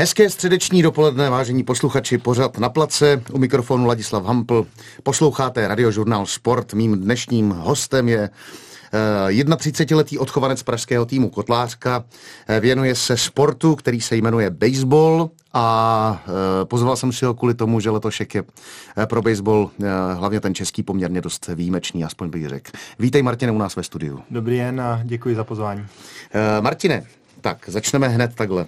Hezké středeční dopoledne, vážení posluchači, pořad Na place, u mikrofonu Ladislav Hampl. Posloucháte Radiožurnál Sport, mým dnešním hostem je 31letý odchovanec pražského týmu Kotlářka. Věnuje se sportu, který se jmenuje baseball, a pozval jsem si ho kvůli tomu, že letošek je pro baseball, hlavně ten český, poměrně dost výjimečný, aspoň bych řekl. Vítej, Martine, u nás ve studiu. Dobrý den a děkuji za pozvání. Martine, tak začneme hned takhle.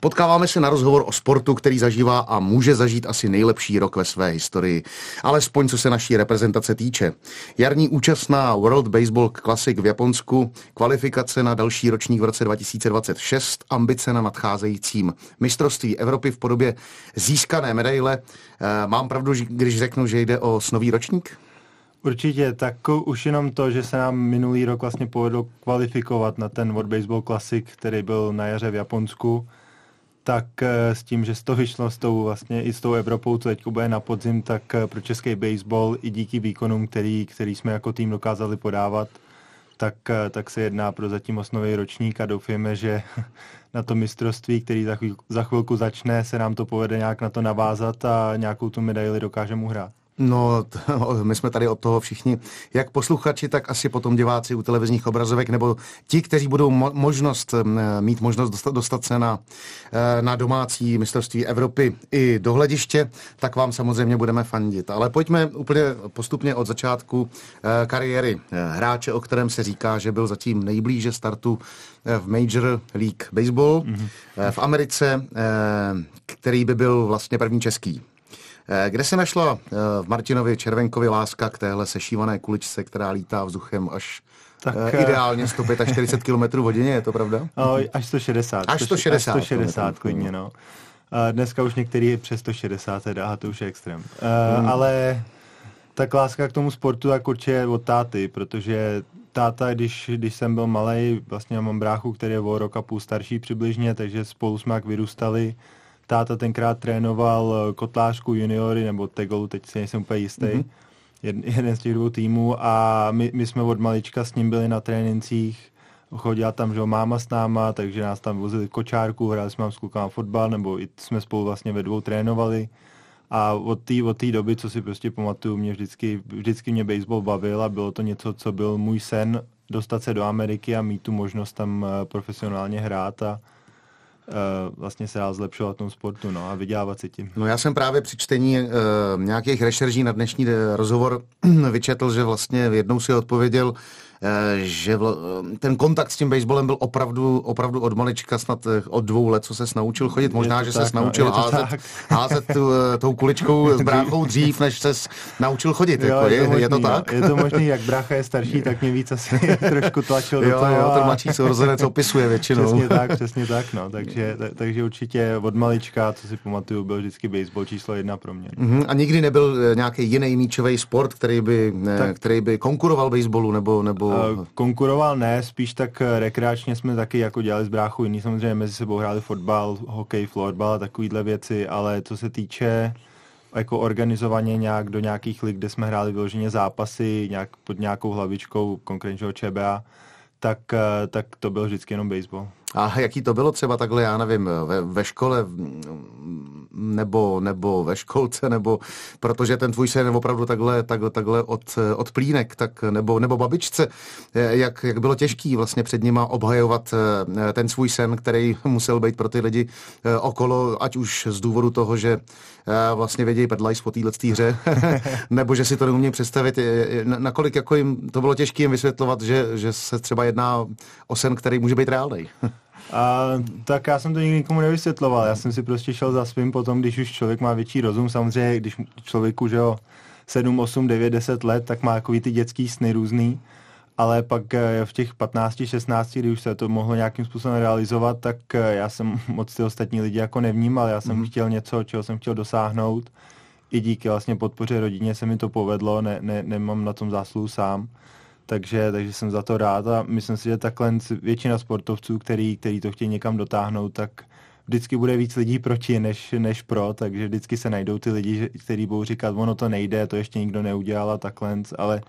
Potkáváme se na rozhovor o sportu, který zažívá a může zažít asi nejlepší rok ve své historii, alespoň co se naší reprezentace týče. Jarní účast na World Baseball Classic v Japonsku, kvalifikace na další ročník v roce 2026, ambice na nadcházejícím mistrovství Evropy v podobě získané medaile. Mám pravdu, když řeknu, že jde o snový ročník? Určitě, tak už jenom to, že se nám minulý rok vlastně povedlo kvalifikovat na ten World Baseball Classic, který byl na jaře v Japonsku, tak s tím, že to vyšlo s tou vlastně i s tou Evropou, co teď bude na podzim, tak pro český baseball i díky výkonům, který jsme jako tým dokázali podávat, tak se jedná pro zatím osnový ročník a doufáme, že na to mistrovství, který za chvilku začne, se nám to povede nějak na to navázat a nějakou tu medaili dokážeme uhrát. No, my jsme tady od toho všichni, jak posluchači, tak asi potom diváci u televizních obrazovek, nebo ti, kteří budou mít možnost dostat se na domácí mistrovství Evropy i do hlediště, tak vám samozřejmě budeme fandit. Ale pojďme úplně postupně od začátku kariéry hráče, o kterém se říká, že byl zatím nejblíže startu v Major League Baseball v Americe, který by byl vlastně první český. Kde se našla v Martinovi Červenkovi láska k téhle sešívané kuličce, která lítá vzduchem až tak, ideálně 145 km/h, je to pravda? Až 160. Až 160. Až 160 klidně, no. Dneska už některý je přes 160, a to už je extrém. Ale tak láska k tomu sportu tak určitě od táty, protože táta, když jsem byl malej, vlastně mám bráchu, který je o rok a půl starší přibližně, takže spolu jsme jak vyrůstali. Táta tenkrát trénoval Kotlářku juniory, nebo Tegolu, teď si nejsem úplně jistý, jeden z těch dvou týmů, a my jsme od malička s ním byli na trénincích, chodila tam, že máma s náma, takže nás tam vozili kočárku, hráli jsme tam s klukama fotbal, nebo i jsme spolu vlastně ve dvou trénovali, a od té doby, co si prostě pamatuju, mě vždycky mě baseball bavil a bylo to něco, co byl můj sen, dostat se do Ameriky a mít tu možnost tam profesionálně hrát a vlastně se dá zlepšovat tomu sportu, no, a vydělávat si tím. No, já jsem právě při čtení nějakých rešerží na dnešní rozhovor vyčetl, že vlastně jednou si odpověděl, že ten kontakt s tím baseballem byl opravdu od malička, snad od 2 let, co ses naučil chodit. Možná, že ses naučil házet tou kuličkou s bráchou dřív, než ses naučil chodit. Jo, je to tak? Je to možný, jak brácha je starší, tak mě víc asi trošku tlačil do toho. Jo, ten mladší sourozenec opisuje většinou. Přesně tak, no. Takže určitě od malička, co si pamatuju, byl vždycky baseball číslo 1 pro mě. A nikdy nebyl nějaký jiný míčový sport, který by konkuroval baseballu nebo konkuroval ne, spíš tak rekreačně jsme taky jako dělali s bráchou jiný, samozřejmě mezi sebou hráli fotbal, hokej, florbal a takovýhle věci, ale co se týče jako organizovaně nějak do nějakých lig, kde jsme hráli vyloženě zápasy nějak pod nějakou hlavičkou, konkrétně ČBA, tak to byl vždycky jenom baseball. A jaký to bylo třeba takhle, já nevím, ve škole nebo ve školce, nebo protože ten tvůj sen opravdu takhle od plínek, tak nebo babičce, jak bylo těžký vlastně před nima obhajovat ten svůj sen, který musel být pro ty lidi okolo, ať už z důvodu toho, že vlastně vědějí pedlajs po této hře, nebo že si to neumí představit, nakolik jako jim to bylo těžké jim vysvětlovat, že se třeba jedná o sen, který může být reálný. Tak já jsem to nikdy nikomu nevysvětloval, já jsem si prostě šel za svým potom, když už člověk má větší rozum, samozřejmě když člověku, že jo, 7, 8, 9, 10 let, tak má takový ty dětský sny různý, ale pak v těch 15, 16, kdy už se to mohlo nějakým způsobem realizovat, tak já jsem moc ty ostatní lidi jako nevnímal, já jsem chtěl něco, čeho jsem chtěl dosáhnout, i díky vlastně podpoře rodině se mi to povedlo, nemám na tom zásluhu sám. Takže jsem za to rád a myslím si, že takhle většina sportovců, který to chtějí někam dotáhnout, tak vždycky bude víc lidí proti než pro, takže vždycky se najdou ty lidi, kteří budou říkat, ono to nejde, to ještě nikdo neudělal a takhle, ale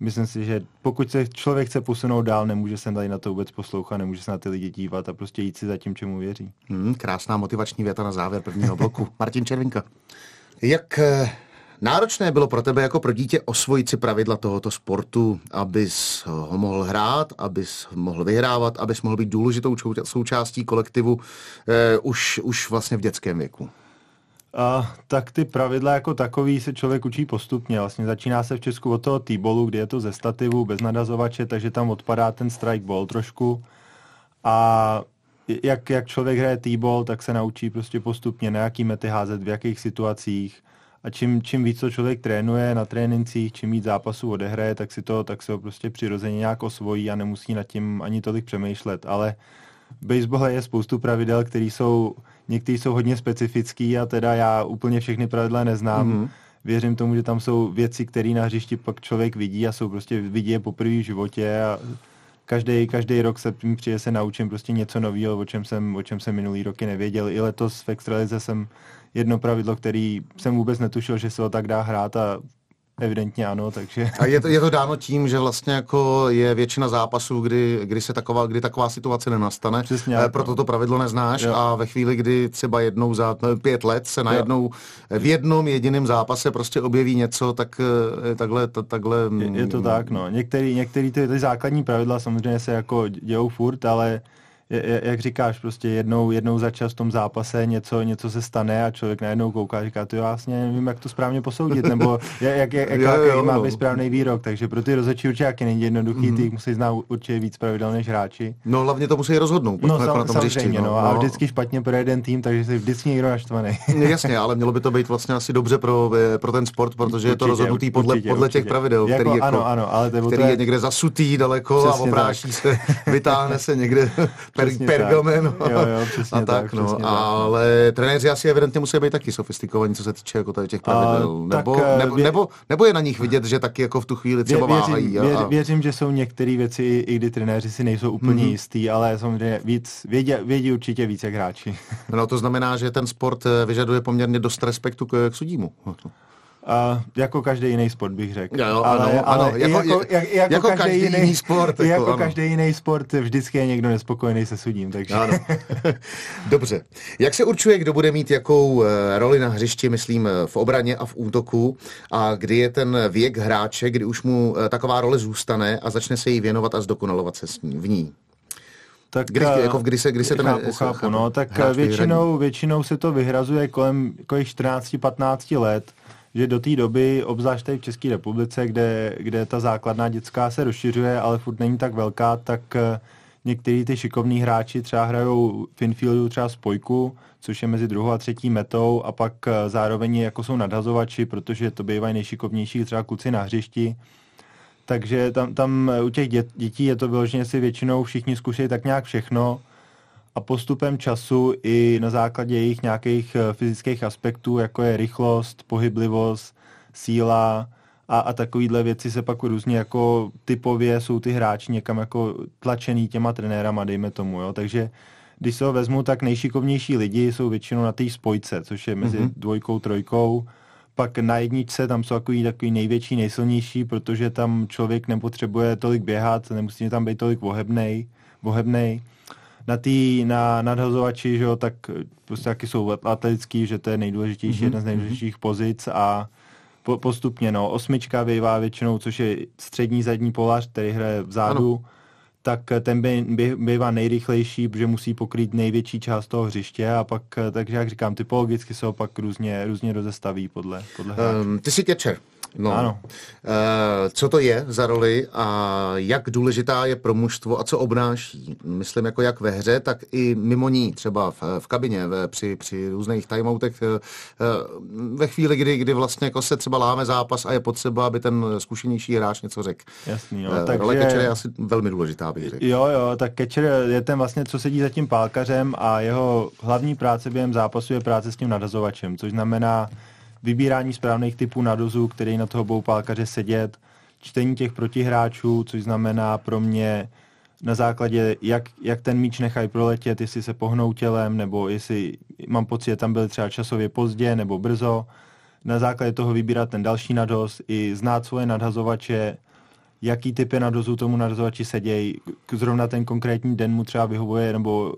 myslím si, že pokud se člověk chce posunout dál, nemůže se tady na to vůbec poslouchat, nemůže se na ty lidi dívat a prostě jít si za tím, čemu věří. Krásná motivační věta na závěr prvního bloku. Martin Červenka. Jak náročné bylo pro tebe jako pro dítě osvojit si pravidla tohoto sportu, abys ho mohl hrát, abys mohl vyhrávat, abys mohl být důležitou součástí kolektivu už vlastně v dětském věku? Tak ty pravidla jako takový se člověk učí postupně. Vlastně začíná se v Česku od toho t-ballu, kde je to ze stativu, bez nadazovače, takže tam odpadá ten strike ball trošku. A jak člověk hraje t-ball, tak se naučí prostě postupně, na jaký mety házet, v jakých situacích. A čím víc to člověk trénuje na trénincích, čím víc zápasů odehraje, tak se ho prostě přirozeně nějak osvojí a nemusí nad tím ani tolik přemýšlet. Ale v baseballe je spoustu pravidel, některé jsou hodně specifický a teda já úplně všechny pravidla neznám. Věřím tomu, že tam jsou věci, které na hřišti pak člověk vidí a jsou prostě vidí je poprvé v životě a každý rok se tím přijde, se naučím prostě něco nového, o čem jsem minulý roky nevěděl. I letos v extralize jsem jedno pravidlo, který jsem vůbec netušil, že se ho tak dá hrát a evidentně ano, takže... A je to dáno tím, že vlastně jako je většina zápasů, kdy taková situace nenastane, přesně, proto to pravidlo neznáš, jo. A ve chvíli, kdy třeba jednou za 5 let se najednou v jednom jediném zápase prostě objeví něco, tak takhle... Je to tak, no. Některé ty základní pravidla samozřejmě se jako dějou furt, ale jak říkáš, prostě jednou za čas v tom zápase něco se stane a člověk najednou kouká a říká, já vlastně nevím, jak to správně posoudit, nebo jaký má být správný výrok, takže pro ty rozhodčí určitě není jednoduchý, ty musí znát určitě víc pravidel než hráči. No hlavně to musí rozhodnout, no, jako na tom hřišti. No. A vždycky špatně pro jeden tým, takže se vždycky někdo naštvaný. Jasně, ale mělo by to být vlastně asi dobře pro ten sport, protože určitě, je to rozhodnutý podle těch pravidel, který jako, ano, ale je někde zasutý daleko a obráší se, vytáhne se někde pergamen, a tak, no. Tak. Ale trenéři asi evidentně musí být taky sofistikovaní, co se týče jako tady těch pravidel. Nebo je na nich vidět, že taky jako v tu chvíli třeba váhají. Věřím, že jsou některé věci, i kdy trenéři si nejsou úplně jistý, ale samozřejmě vědí určitě víc jak hráči. No to znamená, že ten sport vyžaduje poměrně dost respektu k sudímu. Jako každý jiný sport bych řekl. Jako každý jiný sport. Jako každý jiný sport vždycky je někdo nespokojený se sudím, takže. Ano. Dobře. Jak se určuje, kdo bude mít jakou roli na hřišti, myslím v obraně a v útoku, a kdy je ten věk hráče, kdy už mu taková role zůstane a začne se jí věnovat a zdokonalovat se v ní? Tak většinou se to vyhrazuje kolem 14-15 let. Že do té doby, obzvlášť tady v České republice, kde ta základná dětská se rozšiřuje, ale furt není tak velká, tak některý ty šikovní hráči třeba hrajou v infieldu třeba spojku, což je mezi 2. a 3. metou, a pak zároveň jako jsou nadhazovači, protože to bývají nejšikovnější třeba kluci na hřišti. Takže tam u těch dětí je to vyloženě, si většinou všichni zkoušejí tak nějak všechno. A postupem času i na základě jejich nějakých fyzických aspektů, jako je rychlost, pohyblivost, síla a takovýhle věci se pak různě jako typově jsou ty hráči někam jako tlačený těma trenérama, dejme tomu. Jo. Takže když se ho vezmu, tak nejšikovnější lidi jsou většinou na té spojce, což je mezi 2., 3. Pak na jedničce tam jsou takový největší, nejsilnější, protože tam člověk nepotřebuje tolik běhat, nemusí tam být tolik bohebnej. Na nadhazovači, že jo, tak prostě taky jsou atletický, že to je nejdůležitější, jedna z nejdůležitějších pozic, a postupně, no, 8 bývá většinou, což je střední zadní polař, který hraje vzadu, ano. Tak ten bývá nejrychlejší, protože musí pokrýt největší část toho hřiště, a pak, takže jak říkám, typologicky se ho pak různě rozestaví podle hráčů. Ty jsi catcher. No. Ano. Co to je za roli a jak důležitá je pro mužstvo a co obnáší? Myslím, jako jak ve hře, tak i mimo ní, třeba v kabině, při různých timeoutech, ve chvíli, kdy vlastně jako se třeba láme zápas a je potřeba, aby ten zkušenější hráč něco řekl. Jasný, jo. Role catchera je asi velmi důležitá, bych řekl. Jo, tak catcher je ten vlastně, co sedí za tím pálkařem, a jeho hlavní práce během zápasu je práce s tím nadazovačem, což znamená vybírání správných typů nadozů, který na toho budou pálkaře sedět, čtení těch protihráčů, což znamená pro mě na základě, jak ten míč nechají proletět, jestli se pohnou tělem, nebo jestli mám pocit, že tam byli třeba časově pozdě nebo brzo. Na základě toho vybírat ten další nadhoz, i znát svoje nadhazovače, jaký typy nadozů tomu narazovači sedějí. Zrovna ten konkrétní den mu třeba vyhovuje nebo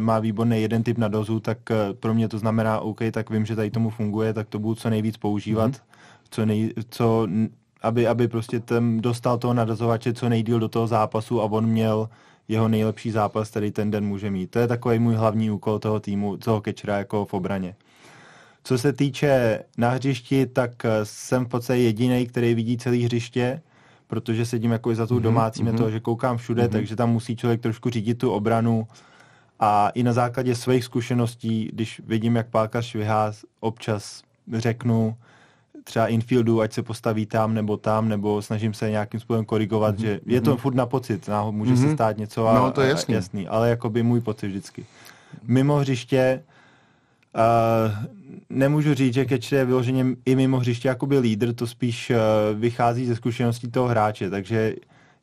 má výborný jeden typ nadozů, tak pro mě to znamená OK, tak vím, že tady tomu funguje, tak to budu co nejvíc používat, aby prostě ten dostal toho narazovače co nejdýl do toho zápasu a on měl jeho nejlepší zápas, který ten den může mít. To je takový můj hlavní úkol toho týmu, toho catchera jako v obraně. Co se týče na hřišti, tak jsem v podstatě jedinej, který vidí celé hřiště, protože sedím jako za tou domácí metodou, že koukám všude, takže tam musí člověk trošku řídit tu obranu. A i na základě svých zkušeností, když vidím, jak pálkař švihá, občas řeknu třeba infieldu, ať se postaví tam, nebo snažím se nějakým způsobem korigovat, že je to furt na pocit, může se stát něco a, no, to je jasný. Ale jakoby můj pocit vždycky. Mimo hřiště nemůžu říct, že catcher je vyloženě i mimo hřiště jakoby lídr, to spíš vychází ze zkušeností toho hráče, takže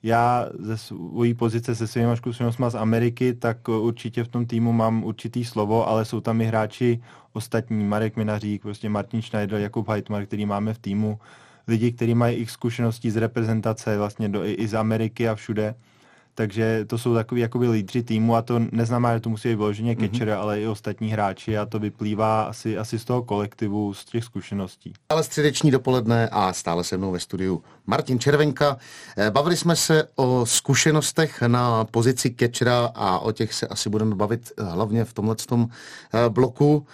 já ze svojí pozice se svými zkušenostmi z Ameriky, tak určitě v tom týmu mám určitý slovo, ale jsou tam i hráči ostatní, Marek Minařík, prostě Martin Schneider, Jakub Heitmark, který máme v týmu, lidi, kteří mají i zkušenosti z reprezentace vlastně i z Ameriky a všude. Takže to jsou takový jakoby lídři týmu a to neznamená, že to musí být vyloženě catcher, ale i ostatní hráči a to vyplývá asi z toho kolektivu, z těch zkušeností. Ale středeční dopoledne a stále se mnou ve studiu Martin Červenka. Bavili jsme se o zkušenostech na pozici catchera a o těch se asi budeme bavit hlavně v tomhletom bloku,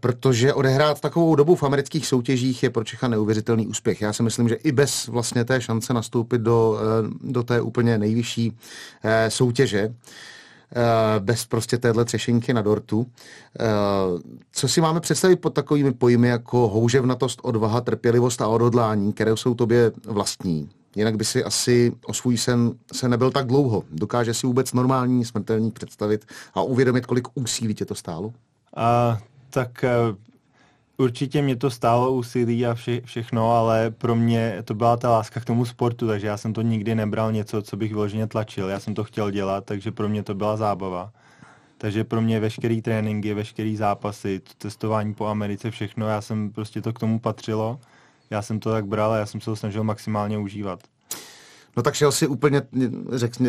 protože odehrát takovou dobu v amerických soutěžích je pro Čecha neuvěřitelný úspěch. Já si myslím, že i bez vlastně té šance nastoupit do té úplně nejvyšší soutěže, bez prostě téhle třešinky na dortu. Co si máme představit pod takovými pojmy jako houževnatost, odvaha, trpělivost a odhodlání, které jsou tobě vlastní? Jinak by si asi o svůj sen se nebyl tak dlouho. Dokáže si vůbec normální smrtelník představit a uvědomit, kolik úsilí tě to stálo? Tak určitě mě to stálo úsilí a všechno, ale pro mě to byla ta láska k tomu sportu, takže já jsem to nikdy nebral něco, co bych vyloženě tlačil. Já jsem to chtěl dělat, takže pro mě to byla zábava. Takže pro mě veškerý tréninky, veškerý zápasy, cestování po Americe, všechno, já jsem prostě to k tomu patřilo. Já jsem to tak bral a já jsem se to snažil maximálně užívat. No tak šel si úplně,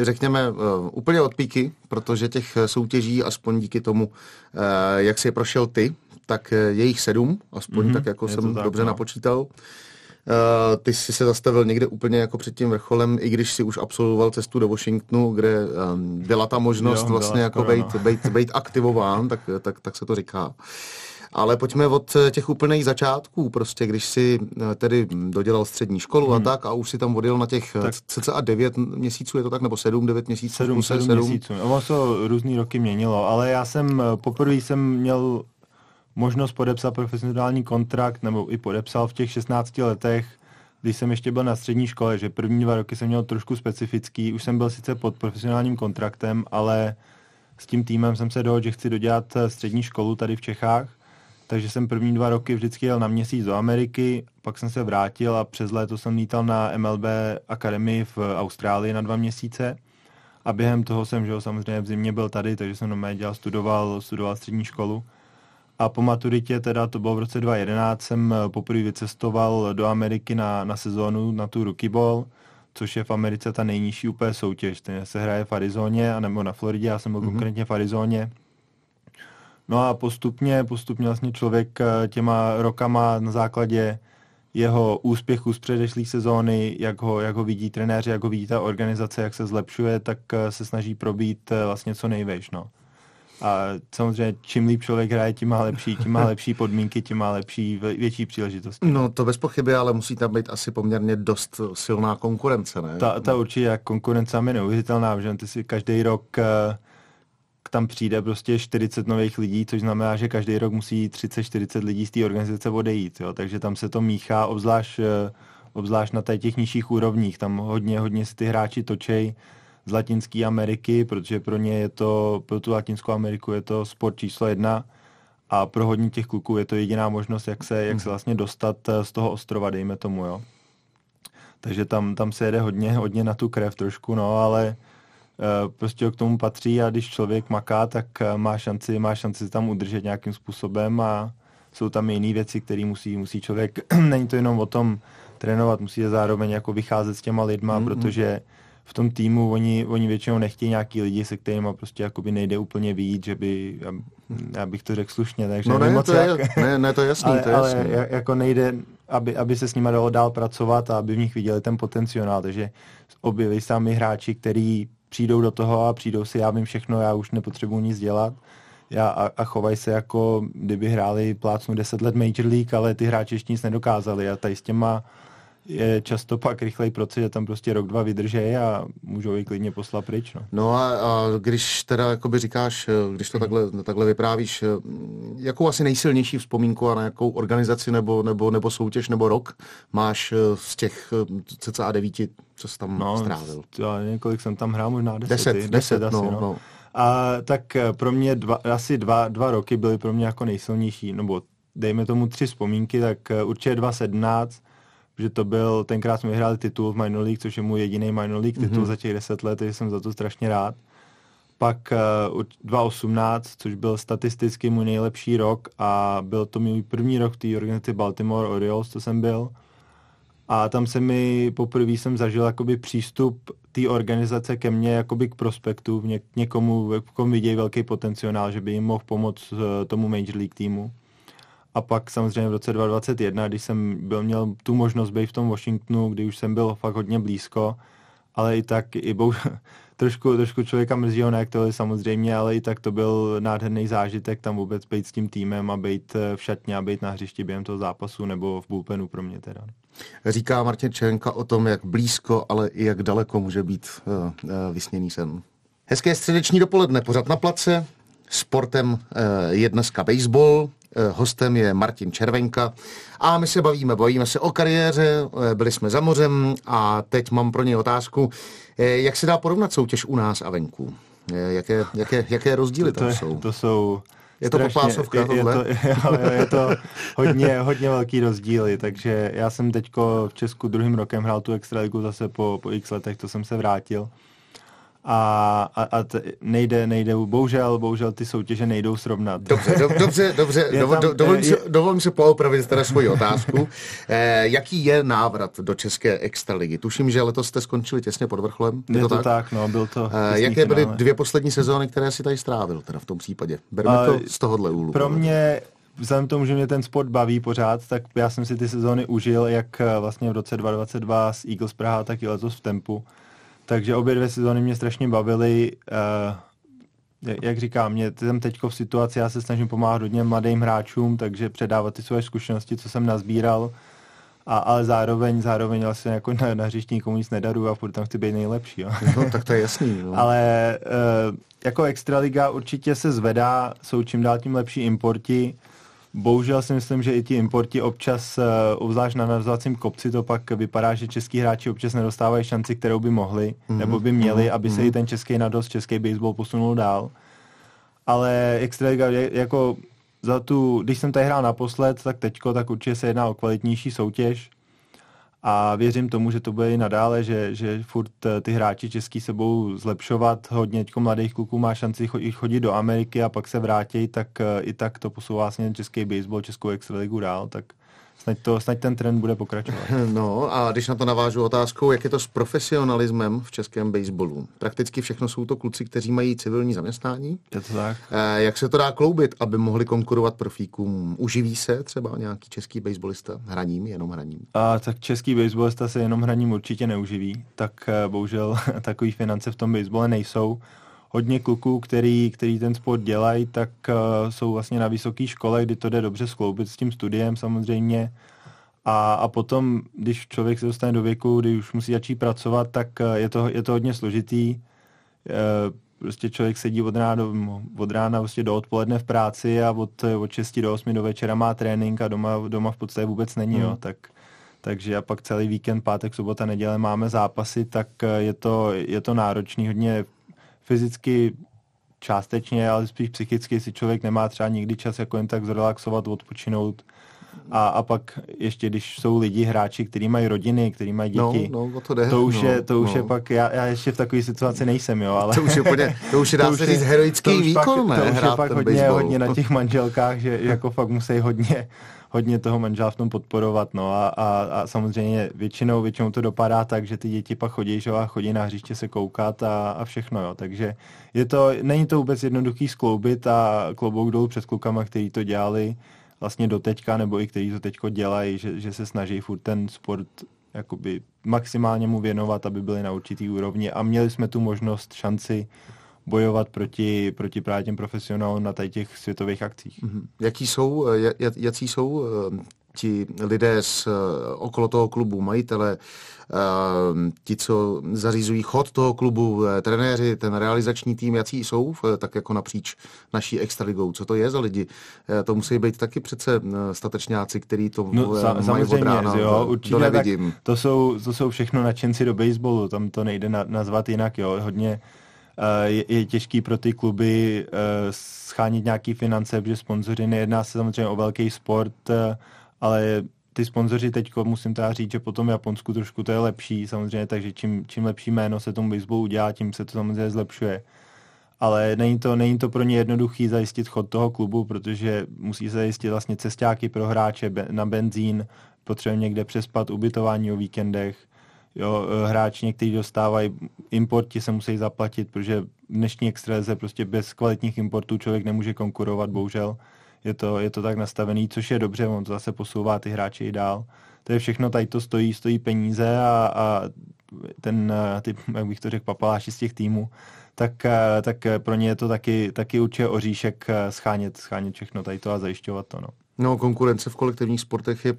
řekněme, úplně od píky, protože těch soutěží, aspoň díky tomu, jak si je prošel ty, tak je jich 7, aspoň tak, jako jsem dobře napočítal. Ty jsi se zastavil někde úplně jako před tím vrcholem, i když si už absolvoval cestu do Washingtonu, kde byla ta možnost vlastně jako být aktivován, tak se to říká. Ale pojďme od těch úplných začátků, prostě když si tedy dodělal střední školu a tak a už si tam odjel na těch cca 9 měsíců, je to tak, nebo 7-9 měsíců? 7 měsíců, ono se různý roky měnilo, ale já jsem poprvé měl možnost podepsat profesionální kontrakt, nebo i podepsal v těch 16 letech, když jsem ještě byl na střední škole, že první 2 roky jsem měl trošku specifický, už jsem byl sice pod profesionálním kontraktem, ale s tím týmem jsem se dohodl, že chci dodělat střední školu tady v Čechách. Takže jsem první 2 roky vždycky jel na měsíc do Ameriky, pak jsem se vrátil a přes léto jsem lítal na MLB akademii v Austrálii na 2 měsíce. A během toho jsem, samozřejmě v zimě byl tady, takže jsem normálně studoval střední školu. A po maturitě, teda to bylo v roce 2011, jsem poprvé vycestoval do Ameriky na sezónu, na tu rookie ball, což je v Americe ta nejnižší úplně soutěž. Ten se hraje v Arizoně, anebo na Floridě, já jsem byl konkrétně v Arizoně. No a postupně vlastně člověk těma rokama na základě jeho úspěchu z předešlé sezóny, jak ho vidí trenéři, jak ho vidí ta organizace, jak se zlepšuje, tak se snaží probít vlastně co nejvejš, no. A samozřejmě čím líp člověk hraje, tím má lepší podmínky, tím má lepší, větší příležitosti. No to bez pochyby, ale musí tam být asi poměrně dost silná konkurence, ne? Ta určitě konkurence je neuvěřitelná, že ty si každý rok tam přijde prostě 40 nových lidí, což znamená, že každý rok musí 30-40 lidí z té organizace odejít, jo? Takže tam se to míchá, obzvlášť na těch nižších úrovních, tam hodně si ty hráči točej z Latinské Ameriky, protože pro tu Latinskou Ameriku je to sport číslo 1 a pro hodně těch kluků je to jediná možnost, jak se vlastně dostat z toho ostrova, dejme tomu, jo. Takže tam se jede hodně na tu krev trošku, no, ale prostě k tomu patří a když člověk maká, tak má šanci se tam udržet nějakým způsobem a jsou tam jiné věci, které musí člověk, není to jenom o tom trénovat, musíte zároveň jako vycházet s těma lidma, protože v tom týmu oni většinou nechtějí nějaký lidi, se kterými prostě jakoby nejde úplně vyjít, že by, já bych to řekl slušně, takže no ne, to je, jak, ne, to je jasný, ale, to je jasný. Ale jako nejde, aby se s nimi dalo dál pracovat a aby v nich viděli ten potenciál, takže objeví sami hráči, který přijdou do toho a přijdou si, já vím všechno, já už nepotřebuji nic dělat. A chovají se jako, kdyby hráli plácnu 10 let Major League, ale ty hráči ještě nic nedokázali a tady s těma je často pak rychlej proces, že tam prostě rok, dva vydrží a můžou je klidně poslat pryč. No a když teda jakoby říkáš, když to takhle vyprávíš, jakou asi nejsilnější vzpomínku a na jakou organizaci nebo soutěž nebo rok máš z těch cca 9, co jsi tam strávil? Já několik jsem tam hrál, možná 10 asi, no. A tak pro mě asi dva roky byly pro mě jako nejsilnější, nebo dejme tomu 3 vzpomínky, tak určitě 2017, že to byl, tenkrát jsme vyhráli titul v Minor League, což je můj jediný Minor League titul za těch 10 let, takže jsem za to strašně rád. Pak 2018, což byl statisticky můj nejlepší rok a byl to můj první rok v té organizaci Baltimore Orioles, co jsem byl. A tam poprvé jsem zažil jakoby přístup té organizace ke mně jakoby k prospektu, někomu, v kom vidějí velký potenciál, že by jim mohl pomoct tomu Major League týmu. A pak samozřejmě v roce 2021, když jsem měl tu možnost být v tom Washingtonu, kdy už jsem byl fakt hodně blízko, ale i tak trošku člověka mrzí ho, ne jak tohle samozřejmě, ale i tak to byl nádherný zážitek tam vůbec být s tím týmem a být v šatně a být na hřišti během toho zápasu nebo v bullpenu pro mě teda. Říká Martin Červenka o tom, jak blízko, ale i jak daleko může být vysněný sen. Hezké středeční dopoledne, pořad Na place, sportem je dneska baseball. Hostem je Martin Červenka a my se bavíme se o kariéře, byli jsme za mořem a teď mám pro ně otázku, jak se dá porovnat soutěž u nás a venku? Jaké rozdíly tam jsou? Je to popásovka tohle? Je to hodně velký rozdíly, takže já jsem teďko v Česku druhým rokem hrál tu extraligu zase po x letech, to jsem se vrátil. Nejde, bohužel ty soutěže nejdou srovnat. Dobře, dovolím se poopravit teda svoji otázku. Jaký je návrat do České extraligy? Tuším, že letos jste skončili těsně pod vrcholem. Je to tak, byl to. Jaké byly 2 poslední sezóny, které si tady strávil, teda v tom případě? Berme to z tohohle úhlu. Pro mě, vzhledem k tomu, že mě ten sport baví pořád, tak já jsem si ty sezóny užil, jak vlastně v roce 2022 s Eagles Praha, tak i letos v Tempu. Takže obě 2 sezóny mě strašně bavily. Jak říkám, mě jsem teďko v situaci, já se snažím pomáhat hodně mladým hráčům, takže předávat ty svoje zkušenosti, co jsem nazbíral, ale zároveň vlastně jako na hřišti nikomu nic nedaru a furt tam chci být nejlepší. Jo. No, tak to je jasný. Jo. Ale jako extraliga určitě se zvedá, jsou čím dál tím lepší importi. Bohužel si myslím, že i ti importi občas, obzvlášť na narazovacím kopci, to pak vypadá, že český hráči občas nedostávají šanci, kterou by mohli, nebo by měli, aby se i ten český nadost, český baseball posunul dál. Ale extraliga, jako když jsem tady hrál naposled, tak teďko, tak určitě se jedná o kvalitnější soutěž. A věřím tomu, že to bude i nadále, že furt ty hráči český se budou zlepšovat. Hodně mladých kluků má šanci chodit do Ameriky a pak se vrátí, tak i tak to posouvá vlastně český baseball, českou extraligu dál, tak snad ten trend bude pokračovat. No a když na to navážu otázkou, jak je to s profesionalismem v českém baseballu? Prakticky všechno jsou to kluci, kteří mají civilní zaměstnání. Je to tak. Jak se to dá kloubit, aby mohli konkurovat profíkům? Uživí se třeba nějaký český baseballista jenom hraním? Tak český baseballista se jenom hraním určitě neuživí. Tak bohužel takový finance v tom baseballe nejsou. Hodně kluků, který ten sport dělají, tak jsou vlastně na vysoké škole, kdy to jde dobře skloubit s tím studiem samozřejmě. A potom, když člověk se dostane do věku, kdy už musí začít pracovat, tak je to hodně složitý. Prostě člověk sedí od rána prostě do odpoledne v práci a od 6 do 8 do večera má trénink a doma v podstatě vůbec není. Jo. Takže a pak celý víkend, pátek, sobota, neděle máme zápasy, tak je to náročný hodně fyzicky částečně, ale spíš psychicky si člověk nemá třeba nikdy čas jako jen tak zrelaxovat, odpočinout A pak ještě, když jsou lidi, hráči, kteří mají rodiny, kteří mají děti, to už je pak, já ještě v takové situaci nejsem, jo, ale... To už je dá se říct heroický výkon, ne? To už je pak hodně na těch manželkách, že jako fakt musí hodně toho manžela v tom podporovat, no a samozřejmě většinou to dopadá tak, že ty děti pak chodí na hřiště se koukat a všechno, jo, takže není to vůbec jednoduchý skloubit a klobouk dolů před klukama, kteří to dělali vlastně do teďka, nebo i kteří to teďko dělají, že se snaží furt ten sport jakoby maximálně mu věnovat, aby byli na určitý úrovni a měli jsme tu možnost, šanci bojovat proti právě těm profesionálům na těch světových akcích. Jací jsou ti lidé okolo toho klubu, majitele, ti, co zařizují chod toho klubu, trenéři, ten realizační tým, jací jsou, tak jako napříč naší extraligou. Co to je za lidi? To musí být taky přece statečňáci, který to mají od rána. To nevidím. To jsou všechno nadšenci do baseballu, tam to nejde nazvat jinak, jo, hodně je těžký pro ty kluby schánit nějaký finance, protože sponzoři, nejedná se samozřejmě o velký sport, ale ty sponzoři teďko, musím teda říct, že po tom Japonsku trošku to je lepší samozřejmě, takže čím lepší jméno se tomu baseballu udělá, tím se to samozřejmě zlepšuje. Ale není to pro ně jednoduchý zajistit chod toho klubu, protože musí se zajistit vlastně cestáky pro hráče na benzín, potřebuje někde přespat, ubytování o víkendech. Jo, hráči někteří dostávají, importi se musí zaplatit, protože v dnešní extralize prostě bez kvalitních importů člověk nemůže konkurovat, bohužel. Je to tak nastavený, což je dobře, on to zase posouvá ty hráči i dál. To je všechno, tady to stojí peníze a ten typ, jak bych to řekl, papaláši z těch týmů, tak pro ně je to taky určitě oříšek schánět všechno tady to a zajišťovat to, no. No, konkurence v kolektivních sportech je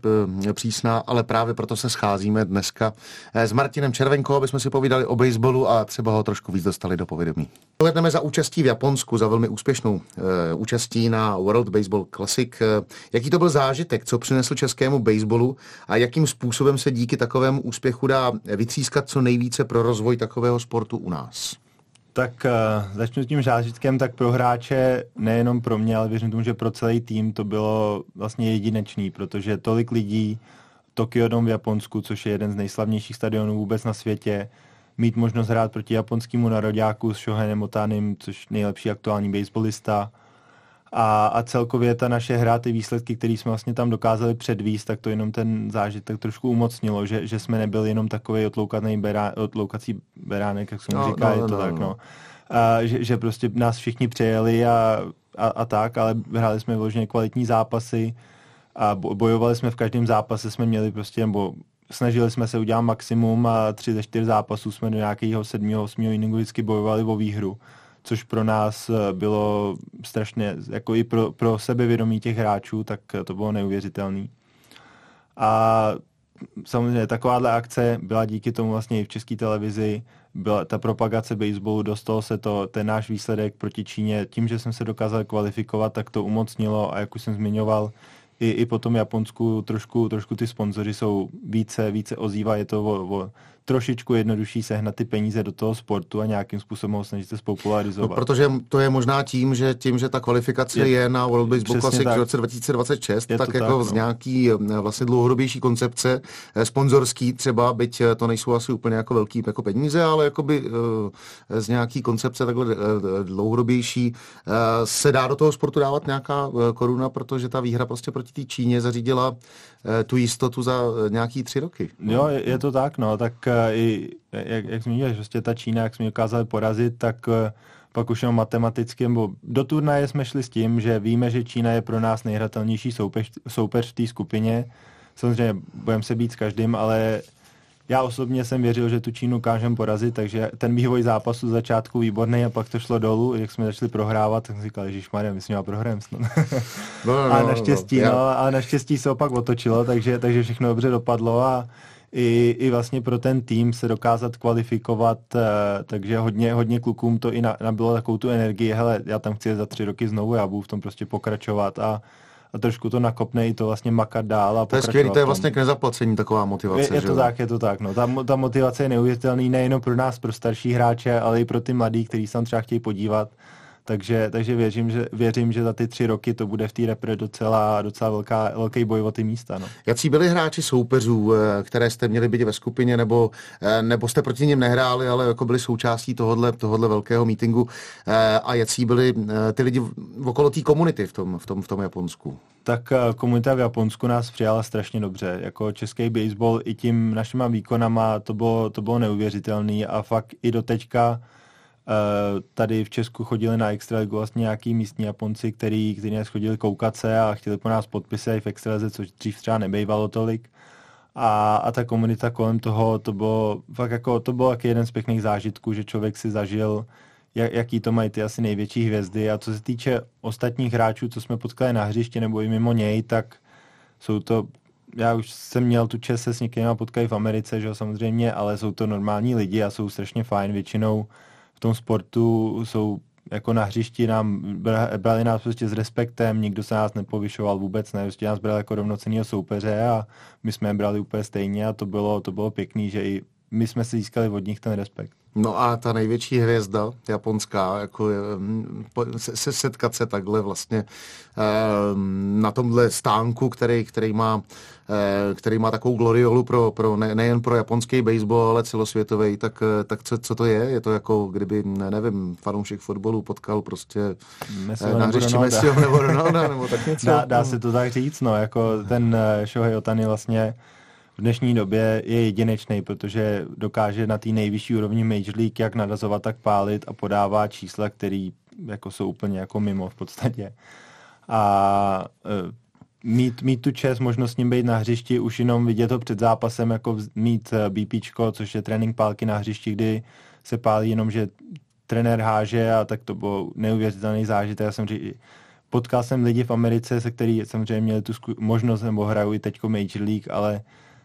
přísná, ale právě proto se scházíme dneska s Martinem Červenkou, aby jsme si povídali o baseballu a třeba ho trošku víc dostali do povědomí. Hledneme za účastí v Japonsku, za velmi úspěšnou účastí na World Baseball Classic. Jaký to byl zážitek, co přinesl českému baseballu a jakým způsobem se díky takovému úspěchu dá vytřískat co nejvíce pro rozvoj takového sportu u nás? Tak začnu s tím zážitkem, tak pro hráče, nejenom pro mě, ale věřím tomu, že pro celý tým to bylo vlastně jedinečný, protože tolik lidí, Tokio Dome v Japonsku, což je jeden z nejslavnějších stadionů vůbec na světě, mít možnost hrát proti japonskému nároďáku s Shoheiem Ohtanim, což nejlepší aktuální baseballista. A celkově ta naše hra, ty výsledky, které jsme vlastně tam dokázali předvíst, tak to jenom ten zážitek trošku umocnilo, že jsme nebyli jenom takovej otloukací beránek, jak jsem říkal, no. Že prostě nás všichni přejeli a tak, ale hráli jsme vložně kvalitní zápasy a bojovali jsme v každém zápase, jsme měli prostě, nebo snažili jsme se udělat maximum a 3 ze 4 zápasů jsme do nějakého 7., 8. inningu vždycky bojovali o výhru. Což pro nás bylo strašně, jako i pro sebevědomí těch hráčů, tak to bylo neuvěřitelný. A samozřejmě takováhle akce byla díky tomu vlastně i v České televizi, byla ta propagace baseballu, dostalo se to, ten náš výsledek proti Číně, tím, že jsem se dokázal kvalifikovat, tak to umocnilo a jak už jsem zmiňoval, i po tom Japonsku trošku ty sponzoři jsou více ozývá, je to o trošičku jednodušší sehnat ty peníze do toho sportu a nějakým způsobem ho snažit se spopularizovat. No, protože to je možná tím, že ta kvalifikace je na World Baseball Classic v roce 2026, tak z nějaký vlastně dlouhodobější koncepce, sponzorský třeba, byť to nejsou asi úplně jako velký jako peníze, ale jakoby z nějaký koncepce takhle dlouhodobější se dá do toho sportu dávat nějaká koruna, protože ta výhra prostě proti té Číně zařídila tu jistotu za nějaký 3 roky. No. Jo, je to tak, no, tak i, jak zmíníš, prostě ta Čína, jak jsme ji dokázali porazit, tak pak už jenom matematicky, nebo do turnaje jsme šli s tím, že víme, že Čína je pro nás nejhratelnější soupeř v té skupině. Samozřejmě budeme se bít s každým, ale já osobně jsem věřil, že tu Čínu dokážeme porazit, takže ten vývoj zápasu z začátku výborný a pak to šlo dolů, jak jsme začali prohrávat, tak jsem říkal, ježišmarja, my s nima prohrajeme snad. A naštěstí se opak otočilo, takže všechno dobře dopadlo a i vlastně pro ten tým se dokázat kvalifikovat, takže hodně klukům to i nabilo takovou tu energii, hele, já tam chci za 3 roky znovu, já budu v tom prostě pokračovat a trošku to nakopne i to vlastně makat dál a pokračovat. To je skvělý, to je vlastně k nezaplacení taková motivace. Je to tak. No. Ta motivace je neuvěřitelný nejen pro nás, pro starší hráče, ale i pro ty mladí, kteří se tam třeba chtějí podívat. Takže věřím, že za ty 3 roky to bude v té repre docela velký boj o ty místa. No. Jací byli hráči soupeřů, které jste měli být ve skupině, nebo jste proti něm nehráli, ale jako byli součástí tohohle velkého meetingu, a jací byli ty lidi okolo té komunity v tom Japonsku? Tak komunita v Japonsku nás přijala strašně dobře. Jako český baseball i tím našima výkonama to bylo neuvěřitelný a fakt i do teďka tady v Česku chodili na extraligu vlastně nějaký místní Japonci, kteří nás chodili koukat se a chtěli po nás podpisy i v extralize, což dřív třeba nebejvalo tolik. A ta komunita kolem toho, to bylo taky jeden z pěkných zážitků, že člověk si zažil, jaký to mají ty asi největší hvězdy. A co se týče ostatních hráčů, co jsme potkali na hřišti nebo i mimo něj, tak jsou to, já už jsem měl tu čest se s někým potkají v Americe, že jo, samozřejmě, ale jsou to normální lidi a jsou strašně fajn. Většinou v tom sportu jsou jako na hřišti, brali nás prostě s respektem, nikdo se nás nepovyšoval vůbec, ne, prostě nás brali jako rovnocennýho soupeře a my jsme je brali úplně stejně a to bylo pěkný, že i my jsme si získali od nich ten respekt. No a ta největší hvězda japonská, jako se setkat se takhle vlastně na tomhle stánku, který má takovou gloriolu pro nejen pro japonský baseball, ale celosvětový, tak co to je? Je to jako kdyby, nevím, fanoušek fotbalu potkal prostě na hřišti Messiho nebo Ronalda, nebo tak něco. Dá se to tak říct, no, jako ten Shohei Ohtani vlastně v dnešní době je jedinečný, protože dokáže na té nejvyšší úrovni Major League jak nadazovat, tak pálit a podává čísla, které jako jsou úplně jako mimo v podstatě. A mít tu čest, možnost s ním být na hřišti, už jenom vidět to před zápasem, jako mít BPčko, což je trénink pálky na hřišti, kdy se pálí jenom, že trenér háže, a tak to byl neuvěřitelný zážitek. Já jsem říkal, potkal jsem lidi v Americe, se který samozřejmě měli tu možnost, nebo hrajou i teďko Major League, ale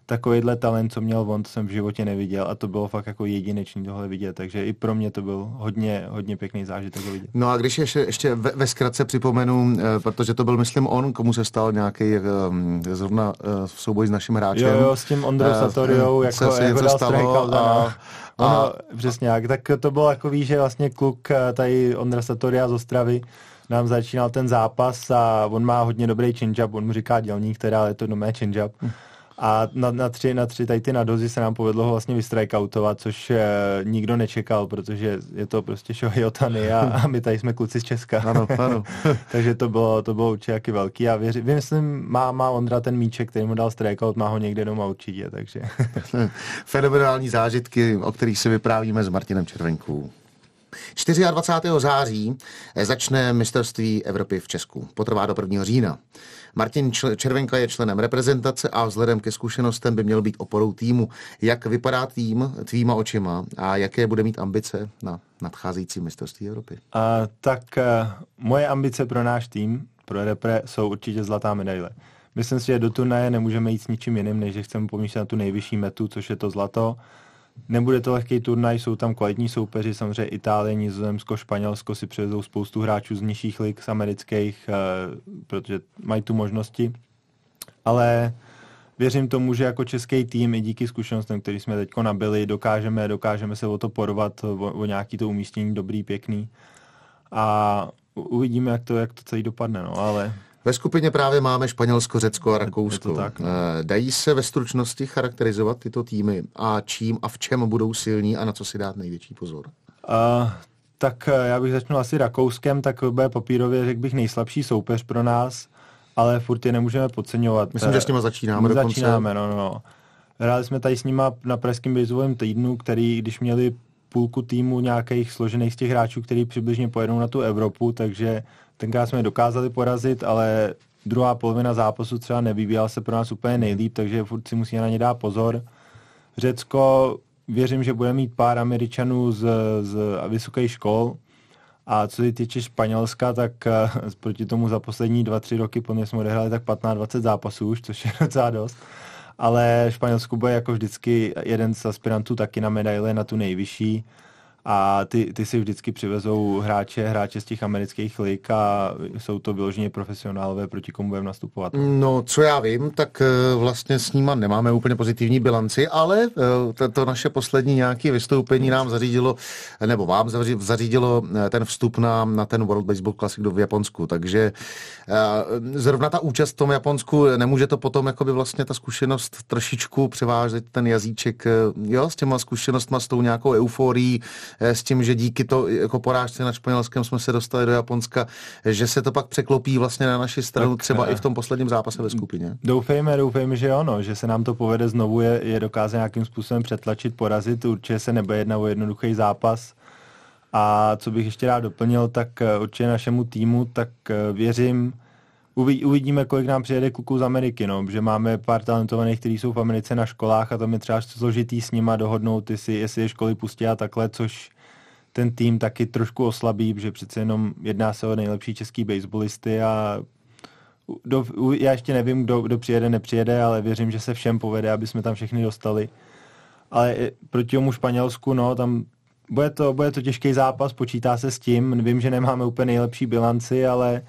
takovýhle talent, co měl on, to jsem v životě neviděl a to bylo fakt jako jedinečný tohle vidět, takže i pro mě to byl hodně pěkný zážitek vidět. No a když ještě ve zkratce připomenu, protože to byl, myslím, on, komu se stal nějaký zrovna v souboji s naším hráčem. Jo, s tím Ondrou Satoriou, jako dal strikeout. Ano, přesně, tak to bylo takový, že vlastně kluk tady Ondra Satoria z Ostravy nám začínal ten zápas a on má hodně dobrý change-up, on mu říká dělník teda, ale je to domé change-up. A na tři tady ty nadozy se nám povedlo ho vlastně vystrikeoutovat, což nikdo nečekal, protože je to prostě Shohei Ohtani a my tady jsme kluci z Česka. Ano. Takže to bylo určitě jaký velký a myslím, má Ondra ten míček, který mu dal strikeout, má ho někde doma určitě, takže. Fenomenální zážitky, o kterých se vyprávíme s Martinem Červenkou. 24. září začne mistrovství Evropy v Česku. Potrvá do 1. října. Martin Červenka je členem reprezentace a vzhledem ke zkušenostem by měl být oporou týmu. Jak vypadá tým tvýma očima a jaké bude mít ambice na nadcházející mistrovství Evropy? Moje ambice pro náš tým, pro repre, jsou určitě zlatá medaile. Myslím si, že do turnaje nemůžeme jít s ničím jiným, než že chceme pomýšlet na tu nejvyšší metu, což je to zlato. Nebude to lehký turnaj, jsou tam kvalitní soupeři, samozřejmě Itálie, Nizozemsko, Španělsko si přivezou spoustu hráčů z nižších lig, z amerických, protože mají tu možnosti. Ale věřím tomu, že jako český tým i díky zkušenostem, který jsme teď nabili, dokážeme se o to porovat, o nějaký to umístění dobrý, pěkný. A uvidíme, jak to celý dopadne, no, ale ve skupině právě máme Španělsko, Řecko a Rakousko. Tak, no. Dají se ve stručnosti charakterizovat tyto týmy a čím a v čem budou silní a na co si dát největší pozor? Tak já bych začnul asi Rakouskem, tak bude papírově, řekl bych, nejslabší soupeř pro nás, ale furt je nemůžeme podceňovat. Myslím, že s nima začínáme dokonce. Začínáme, no. Hráli jsme tady s nima na pražském baseballem týdnu, který, když měli půlku týmu nějakých složených z těch hráčů, který přibližně pojedou na tu Evropu, takže tenkrát jsme dokázali porazit, ale druhá polovina zápasu třeba nevyvíjela se pro nás úplně nejlíp, takže furt si musíme na ně dát pozor. Řecko, věřím, že bude mít pár Američanů z vysokých škol a co se týče Španělska, tak proti tomu za poslední 2-3 roky po mě jsme odehráli tak 15-20 zápasů už, což je docela dost. Ale Španělsko bude jako vždycky jeden z aspirantů taky na medaile, na tu nejvyšší. a ty si vždycky přivezou hráče z těch amerických lig a jsou to vyloženě profesionálové, proti komu budeme nastupovat. No, co já vím, tak vlastně s nima nemáme úplně pozitivní bilanci, ale to naše poslední nějaké vystoupení nám zařídilo, nebo vám zařídilo ten vstup na ten World Baseball Classic do Japonsku, takže zrovna ta účast v tom Japonsku, nemůže to potom jakoby vlastně ta zkušenost trošičku převážet ten jazyček, jo, s těma zkušenostma, s tou nějakou euforií, s tím, že díky to jako porážce nad Španělskem jsme se dostali do Japonska, že se to pak překlopí vlastně na naši stranu, tak, třeba i v tom posledním zápase ve skupině. Doufejme, že ano, že se nám to povede znovu, je dokázat nějakým způsobem přetlačit, porazit, určitě se nebude jednat o jednoduchý zápas. A co bych ještě rád doplnil, tak určitě našemu týmu, tak věřím, uvidíme, kolik nám přijede kluků z Ameriky, no, že máme pár talentovaných, kteří jsou v Americe na školách a tam je třeba složitý s nima dohodnout, jestli je školy pustí a takhle, což ten tým taky trošku oslabí, protože přece jenom jedná se o nejlepší český baseballisty a já ještě nevím, kdo přijede, nepřijede, ale věřím, že se všem povede, aby jsme tam všechny dostali. Ale proti tomu Španělsku, no, tam bude to těžký zápas, počítá se s tím, vím, že nemáme úplně nejlepší bilanci, ale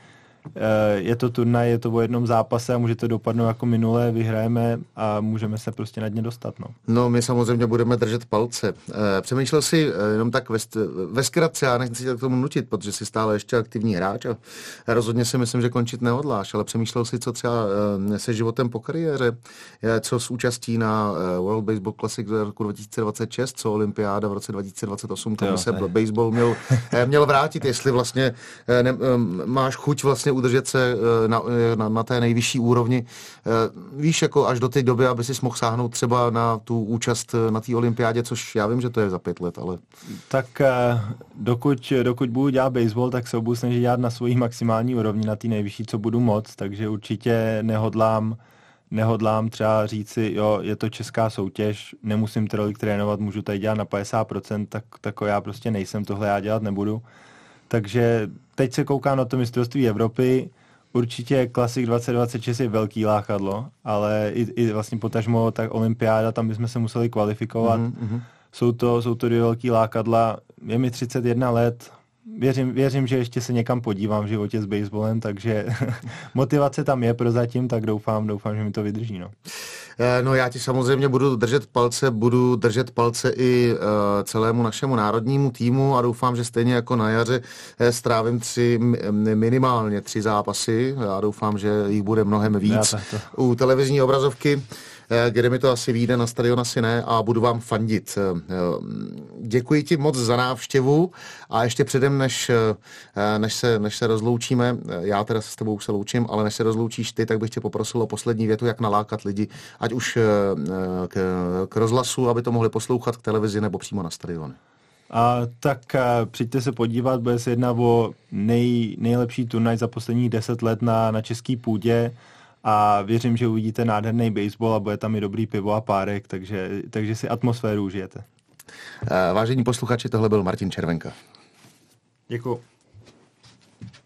je to turnaj, je to o jednom zápase a může to dopadnout jako minule, vyhrajeme a můžeme se prostě nad ně dostat. No my samozřejmě budeme držet palce. Přemýšlel jsi jenom tak ve zkratce, já nechci tě k tomu nutit, protože jsi stále ještě aktivní hráč a rozhodně si myslím, že končit nehodláš, ale přemýšlel jsi, co třeba se životem po kariéře, co s účastí na World Baseball Classic v roku 2026, co olympiáda v roce 2028, kam se baseball měl vrátit, jestli vlastně máš chuť vlastně udržet se na té nejvyšší úrovni. Víš, jako až do té doby, aby si mohl sáhnout třeba na tu účast na té olympiádě, což já vím, že to je za 5 let, ale... Tak dokud budu dělat baseball, tak se budu snažit dělat na svojí maximální úrovni, na té nejvyšší, co budu moc, takže určitě nehodlám třeba říci, jo, je to česká soutěž, nemusím tolik trénovat, můžu tady dělat na 50%, tak já prostě nejsem, tohle já dělat nebudu. Takže teď se koukám na to mistrovství Evropy, určitě Classic 2026 je velký lákadlo, ale i vlastně potažmo tak olympiáda, tam bychom se museli kvalifikovat. Mm-hmm. Jsou to dvě velký lákadla, je mi 31 let, věřím, že ještě se někam podívám v životě s baseballem, takže motivace tam je prozatím, tak doufám, že mi to vydrží. No já ti samozřejmě budu držet palce i celému našemu národnímu týmu a doufám, že stejně jako na jaře strávím minimálně tři zápasy a doufám, že jich bude mnohem víc u televizní obrazovky. Kde mi to asi vyjde, na stadion asi ne, a budu vám fandit. Děkuji ti moc za návštěvu a ještě předem, než se rozloučíme, já teda se s tebou se loučím, ale než se rozloučíš ty, tak bych tě poprosil o poslední větu, jak nalákat lidi, ať už k rozhlasu, aby to mohli poslouchat, k televizi nebo přímo na stadiony. Tak přijďte se podívat, bude se jednat o nejlepší turnaj za posledních 10 let na český půdě, a věřím, že uvidíte nádherný baseball a bude tam i dobrý pivo a párek, takže si atmosféru užijete. Vážení posluchači, tohle byl Martin Červenka. Děkuju.